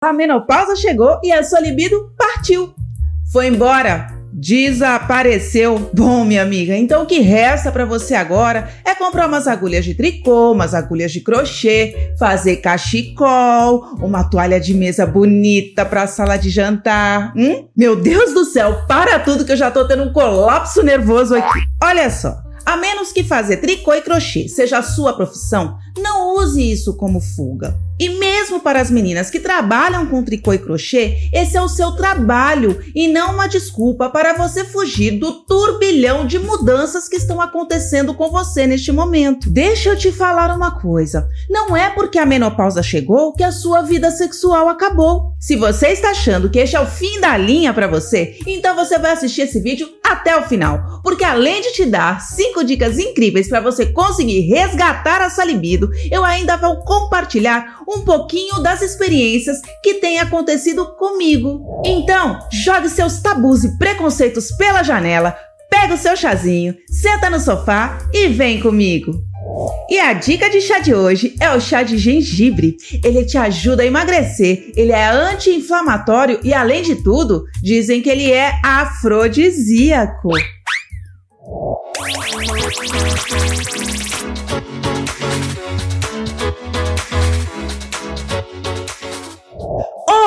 A menopausa chegou e a sua libido partiu. Foi embora, desapareceu. Bom, minha amiga, então o que resta para você agora é comprar umas agulhas de tricô, umas agulhas de crochê, fazer cachecol, uma toalha de mesa bonita para a sala de jantar. Meu Deus do céu, para tudo que eu já tô tendo um colapso nervoso aqui. Olha só. A menos que fazer tricô e crochê seja a sua profissão, não use isso como fuga. E mesmo para as meninas que trabalham com tricô e crochê, esse é o seu trabalho e não uma desculpa para você fugir do turbilhão de mudanças que estão acontecendo com você neste momento. Deixa eu te falar uma coisa, não é porque a menopausa chegou que a sua vida sexual acabou. Se você está achando que este é o fim da linha para você, então você vai assistir esse vídeo até o final, porque além de te dar 5 dicas incríveis para você conseguir resgatar a sua libido, eu ainda vou compartilhar um pouquinho das experiências que têm acontecido comigo. Então, jogue seus tabus e preconceitos pela janela, pega o seu chazinho, senta no sofá e vem comigo. E a dica de chá de hoje é o chá de gengibre. Ele te ajuda a emagrecer, ele é anti-inflamatório e, além de tudo, dizem que ele é afrodisíaco.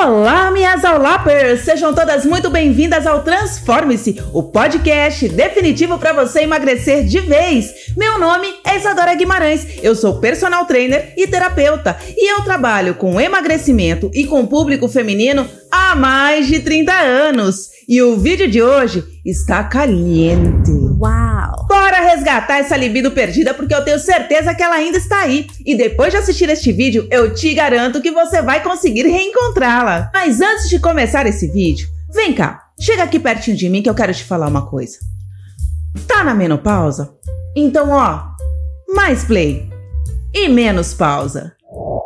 Olá, minhas Aulapers! Sejam todas muito bem-vindas ao Transforme-se, o podcast definitivo para você emagrecer de vez. Meu nome é Isadora Guimarães, eu sou personal trainer e terapeuta e eu trabalho com emagrecimento e com público feminino há mais de 30 anos. E o vídeo de hoje está caliente. Uau! Bora resgatar essa libido perdida, porque eu tenho certeza que ela ainda está aí. E depois de assistir este vídeo, eu te garanto que você vai conseguir reencontrá-la. Mas antes de começar esse vídeo, vem cá, chega aqui pertinho de mim que eu quero te falar uma coisa. Tá na menopausa? Então, ó, mais play e menos pausa.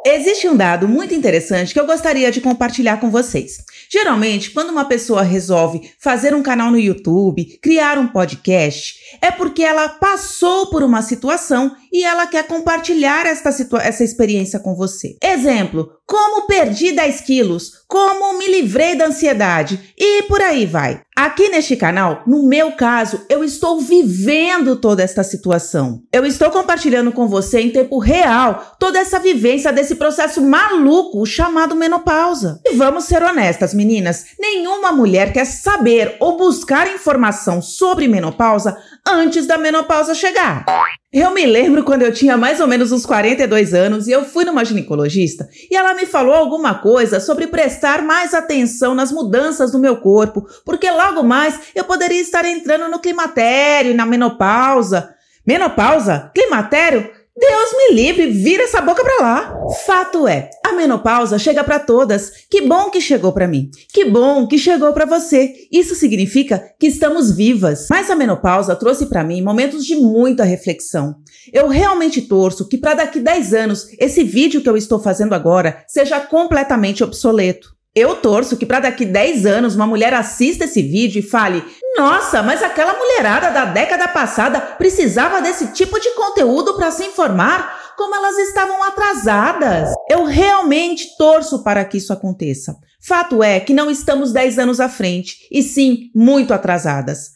Existe um dado muito interessante que eu gostaria de compartilhar com vocês. Geralmente, quando uma pessoa resolve fazer um canal no YouTube, criar um podcast, é porque ela passou por uma situação e ela quer compartilhar essa experiência com você. Exemplo, como perdi 10 quilos, como me livrei da ansiedade e por aí vai. Aqui neste canal, no meu caso, eu estou vivendo toda esta situação. Eu estou compartilhando com você em tempo real toda essa vivência desse processo maluco chamado menopausa. E vamos ser honestas, meninas, nenhuma mulher quer saber ou buscar informação sobre menopausa antes da menopausa chegar. Eu me lembro quando eu tinha mais ou menos uns 42 anos e eu fui numa ginecologista e ela me falou alguma coisa sobre prestar mais atenção nas mudanças do meu corpo, porque logo mais eu poderia estar entrando no climatério e na menopausa. Menopausa? Climatério? Deus me livre, vira essa boca pra lá. Fato é, a menopausa chega pra todas. Que bom que chegou pra mim. Que bom que chegou pra você. Isso significa que estamos vivas. Mas a menopausa trouxe pra mim momentos de muita reflexão. Eu realmente torço que pra daqui 10 anos, esse vídeo que eu estou fazendo agora seja completamente obsoleto. Eu torço que para daqui 10 anos uma mulher assista esse vídeo e fale: nossa, mas aquela mulherada da década passada precisava desse tipo de conteúdo para se informar, como elas estavam atrasadas. Eu realmente torço para que isso aconteça. Fato é que não estamos 10 anos à frente, e sim muito atrasadas.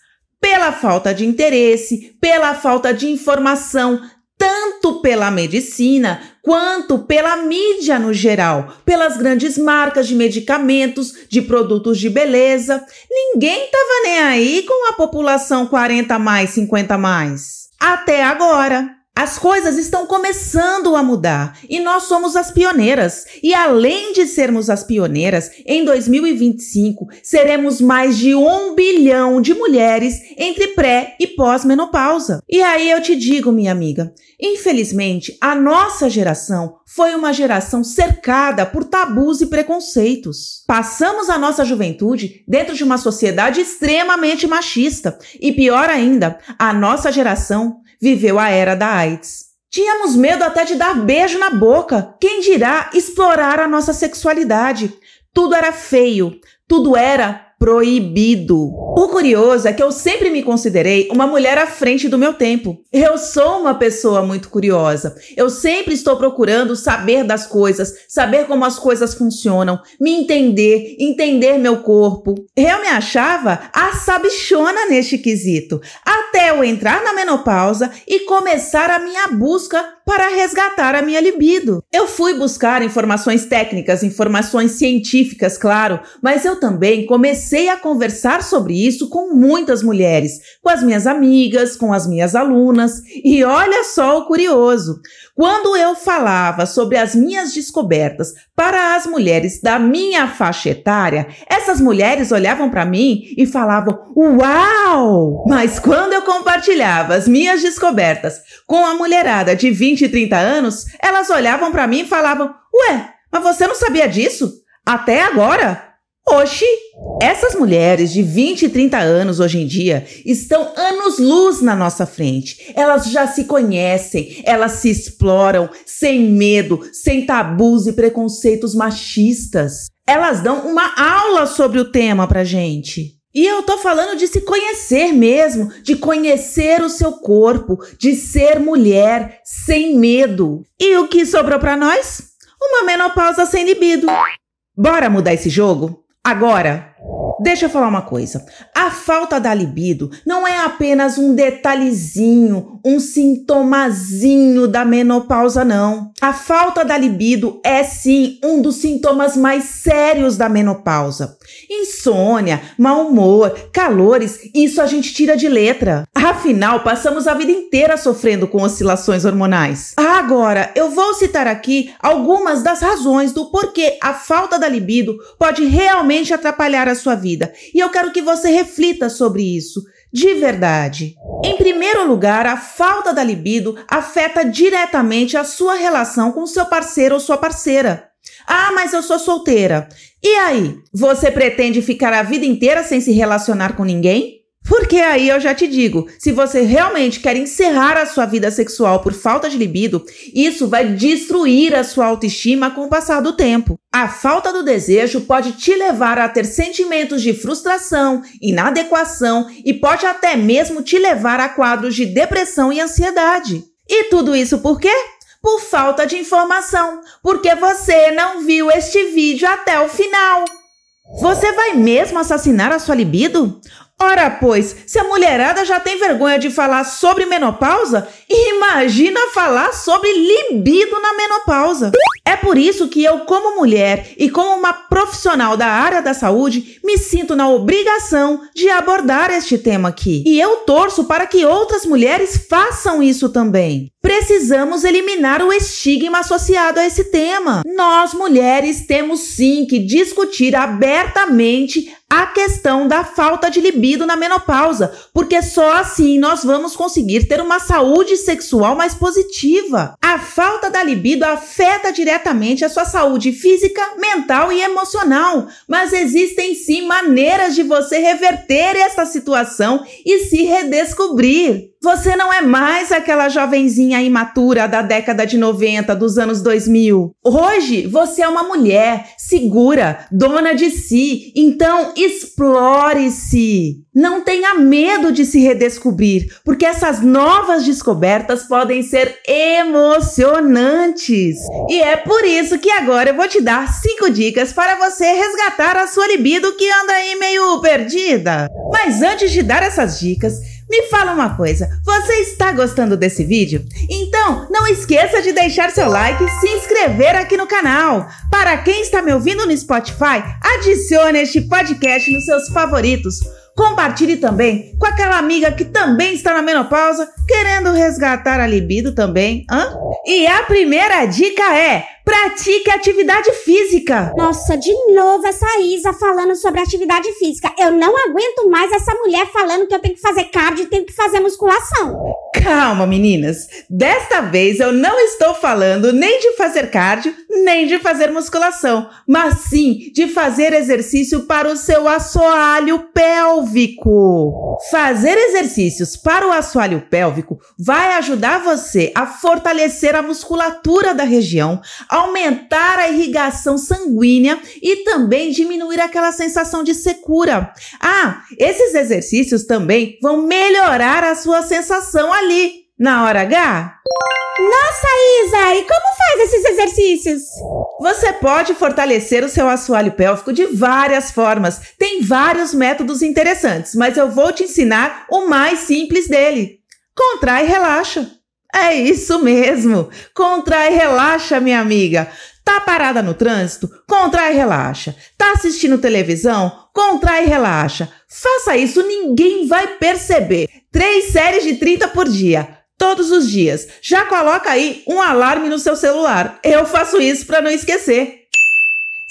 Pela falta de interesse, pela falta de informação, tanto pela medicina quanto pela mídia no geral, pelas grandes marcas de medicamentos, de produtos de beleza. Ninguém tava nem aí com a população 40 mais, 50 mais. Até agora. As coisas estão começando a mudar e nós somos as pioneiras. E além de sermos as pioneiras, em 2025 seremos mais de 1 bilhão de mulheres entre pré e pós-menopausa. E aí eu te digo, minha amiga, infelizmente a nossa geração foi uma geração cercada por tabus e preconceitos. Passamos a nossa juventude dentro de uma sociedade extremamente machista e, pior ainda, a nossa geração viveu a era da AIDS. Tínhamos medo até de dar beijo na boca. Quem dirá explorar a nossa sexualidade? Tudo era feio. Tudo era proibido. O curioso é que eu sempre me considerei uma mulher à frente do meu tempo. Eu sou uma pessoa muito curiosa. Eu sempre estou procurando saber das coisas, saber como as coisas funcionam, me entender, entender meu corpo. Eu me achava a sabichona neste quesito, até eu entrar na menopausa e começar a minha busca para resgatar a minha libido. Eu fui buscar informações técnicas, informações científicas, claro, mas eu também comecei a conversar sobre isso com muitas mulheres, com as minhas amigas, com as minhas alunas. E olha só o curioso, quando eu falava sobre as minhas descobertas para as mulheres da minha faixa etária, essas mulheres olhavam para mim e falavam, uau! Mas quando eu compartilhava as minhas descobertas com a mulherada de 20 e 30 anos, elas olhavam para mim e falavam, ué, mas você não sabia disso? Até agora? Oxi! Essas mulheres de 20 e 30 anos hoje em dia estão anos-luz na nossa frente. Elas já se conhecem, elas se exploram sem medo, sem tabus e preconceitos machistas. Elas dão uma aula sobre o tema pra gente. E eu tô falando de se conhecer mesmo, de conhecer o seu corpo, de ser mulher sem medo. E o que sobrou pra nós? Uma menopausa sem libido. Bora mudar esse jogo? Agora, deixa eu falar uma coisa. A falta da libido não é apenas um detalhezinho, um sintomazinho da menopausa, não. A falta da libido é sim um dos sintomas mais sérios da menopausa. Insônia, mau humor, calores, isso a gente tira de letra. Afinal, passamos a vida inteira sofrendo com oscilações hormonais. Agora, eu vou citar aqui algumas das razões do porquê a falta da libido pode realmente atrapalhar a sua vida. E eu quero que você reflita sobre isso, de verdade. Em primeiro lugar, a falta da libido afeta diretamente a sua relação com seu parceiro ou sua parceira. Ah, mas eu sou solteira. E aí, você pretende ficar a vida inteira sem se relacionar com ninguém? Porque aí eu já te digo, se você realmente quer encerrar a sua vida sexual por falta de libido, isso vai destruir a sua autoestima com o passar do tempo. A falta do desejo pode te levar a ter sentimentos de frustração, inadequação e pode até mesmo te levar a quadros de depressão e ansiedade. E tudo isso por quê? Por falta de informação, porque você não viu este vídeo até o final. Você vai mesmo assassinar a sua libido? Ora, pois, se a mulherada já tem vergonha de falar sobre menopausa, imagina falar sobre libido na menopausa. É por isso que eu, como mulher e como uma profissional da área da saúde, me sinto na obrigação de abordar este tema aqui. E eu torço para que outras mulheres façam isso também. Precisamos eliminar o estigma associado a esse tema. Nós, mulheres, temos sim que discutir abertamente a questão da falta de libido na menopausa, porque só assim nós vamos conseguir ter uma saúde sexual mais positiva. A falta da libido afeta diretamente a sua saúde física, mental e emocional, mas existem sim maneiras de você reverter essa situação e se redescobrir. Você não é mais aquela jovenzinha imatura da década de 90, dos anos 2000. Hoje, você é uma mulher segura, dona de si. Então, explore-se. Não tenha medo de se redescobrir, porque essas novas descobertas podem ser emocionantes. E é por isso que agora eu vou te dar 5 dicas para você resgatar a sua libido que anda aí meio perdida. Mas antes de dar essas dicas, me fala uma coisa, você está gostando desse vídeo? Então, não esqueça de deixar seu like e se inscrever aqui no canal. Para quem está me ouvindo no Spotify, adicione este podcast nos seus favoritos. Compartilhe também com aquela amiga que também está na menopausa, querendo resgatar a libido também. E a primeira dica é, pratique atividade física. Nossa, de novo essa Isa falando sobre atividade física. Eu não aguento mais essa mulher falando que eu tenho que fazer cardio e tenho que fazer musculação. Calma, meninas. Desta vez eu não estou falando nem de fazer cardio, nem de fazer musculação, mas sim de fazer exercício para o seu assoalho pélvico. Fazer exercícios para o assoalho pélvico vai ajudar você a fortalecer a musculatura da região, aumentar a irrigação sanguínea e também diminuir aquela sensação de secura. Ah, esses exercícios também vão melhorar a sua sensação ali, na hora H. Nossa, Isa, e como faz esses exercícios? Você pode fortalecer o seu assoalho pélvico de várias formas. Tem vários métodos interessantes, mas eu vou te ensinar o mais simples dele. Contrai e relaxa. É isso mesmo. Contrai e relaxa, minha amiga. Tá parada no trânsito? Contrai e relaxa. Tá assistindo televisão? Contrai e relaxa. Faça isso, ninguém vai perceber. 3 séries de 30 por dia. Todos os dias. Já coloca aí um alarme no seu celular. Eu faço isso para não esquecer.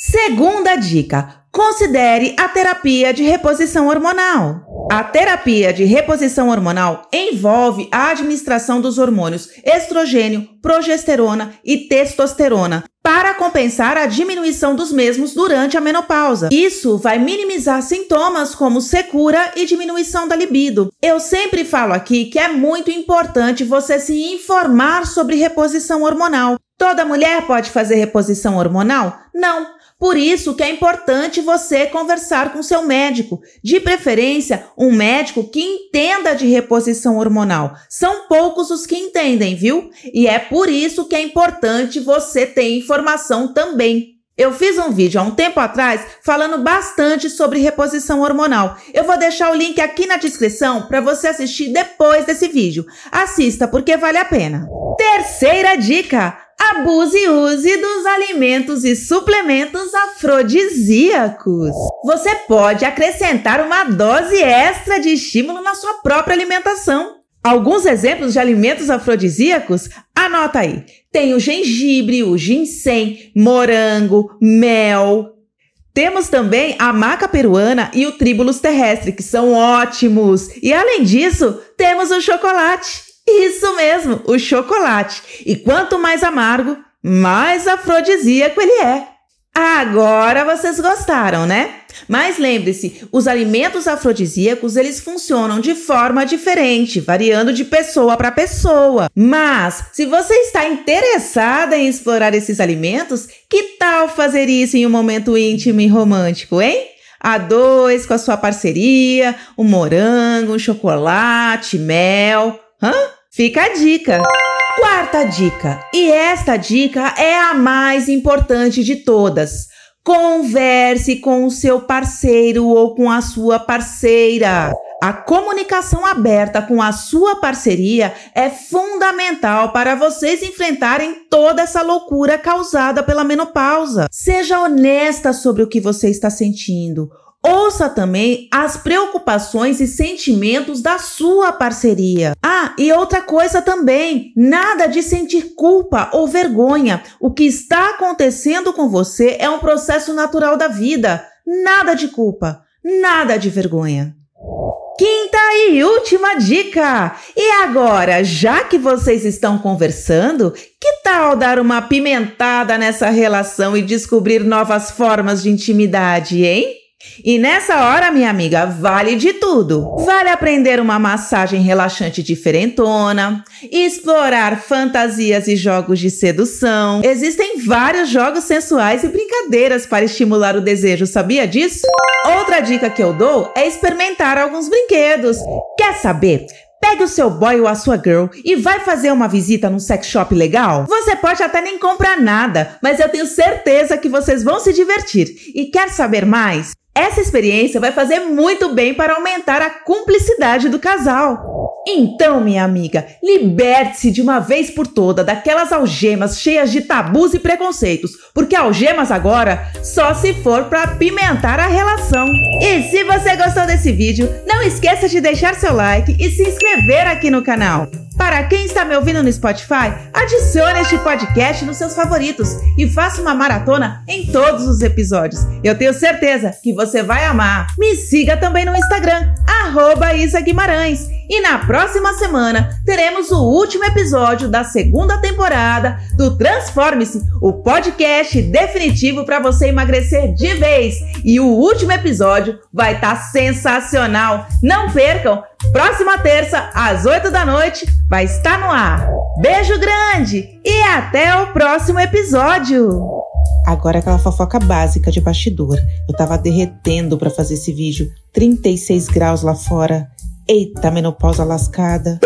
Segunda dica. Considere a terapia de reposição hormonal. A terapia de reposição hormonal envolve a administração dos hormônios estrogênio, progesterona e testosterona para compensar a diminuição dos mesmos durante a menopausa. Isso vai minimizar sintomas como secura e diminuição da libido. Eu sempre falo aqui que é muito importante você se informar sobre reposição hormonal. Toda mulher pode fazer reposição hormonal? Não. Por isso que é importante você conversar com seu médico, de preferência um médico que entenda de reposição hormonal. São poucos os que entendem, viu? E é por isso que é importante você ter informação também. Eu fiz um vídeo há um tempo atrás falando bastante sobre reposição hormonal. Eu vou deixar o link aqui na descrição para você assistir depois desse vídeo. Assista porque vale a pena. Terceira dica. Abuse e use dos alimentos e suplementos afrodisíacos. Você pode acrescentar uma dose extra de estímulo na sua própria alimentação. Alguns exemplos de alimentos afrodisíacos? Anota aí. Tem o gengibre, o ginseng, morango, mel. Temos também a maca peruana e o tribulus terrestre, que são ótimos. E além disso, temos o chocolate. Isso mesmo, o chocolate. E quanto mais amargo, mais afrodisíaco ele é. Agora vocês gostaram, né? Mas lembre-se, os alimentos afrodisíacos, eles funcionam de forma diferente, variando de pessoa para pessoa. Mas, se você está interessada em explorar esses alimentos, que tal fazer isso em um momento íntimo e romântico, hein? A dois, com a sua parceria, um morango, um chocolate, mel... Fica a dica. Quarta dica, e esta dica é a mais importante de todas. Converse com o seu parceiro ou com a sua parceira. A comunicação aberta com a sua parceria é fundamental para vocês enfrentarem toda essa loucura causada pela menopausa. Seja honesta sobre o que você está sentindo. Ouça também as preocupações e sentimentos da sua parceria. Ah, e outra coisa também, nada de sentir culpa ou vergonha. O que está acontecendo com você é um processo natural da vida. Nada de culpa, nada de vergonha. Quinta e última dica! E agora, já que vocês estão conversando, que tal dar uma pimentada nessa relação e descobrir novas formas de intimidade, hein? E nessa hora, minha amiga, vale de tudo. Vale aprender uma massagem relaxante diferentona, explorar fantasias e jogos de sedução. Existem vários jogos sensuais e brincadeiras para estimular o desejo, sabia disso? Outra dica que eu dou é experimentar alguns brinquedos. Quer saber? Pegue o seu boy ou a sua girl e vai fazer uma visita num sex shop legal? Você pode até nem comprar nada, mas eu tenho certeza que vocês vão se divertir. E quer saber mais? Essa experiência vai fazer muito bem para aumentar a cumplicidade do casal. Então, minha amiga, liberte-se de uma vez por toda daquelas algemas cheias de tabus e preconceitos, porque algemas agora só se for para apimentar a relação. E se você gostou desse vídeo, não esqueça de deixar seu like e se inscrever aqui no canal. Para quem está me ouvindo no Spotify, adicione este podcast nos seus favoritos e faça uma maratona em todos os episódios. Eu tenho certeza que você vai amar. Me siga também no Instagram, @IsaGuimarães. E na próxima semana teremos o último episódio da segunda temporada do Transforme-se, o podcast definitivo para você emagrecer de vez. E o último episódio vai estar sensacional. Não percam! Próxima terça, às 8 da noite, vai estar no ar. Beijo grande e até o próximo episódio. Agora aquela fofoca básica de bastidor. Eu tava derretendo pra fazer esse vídeo. 36 graus lá fora. Eita, menopausa lascada.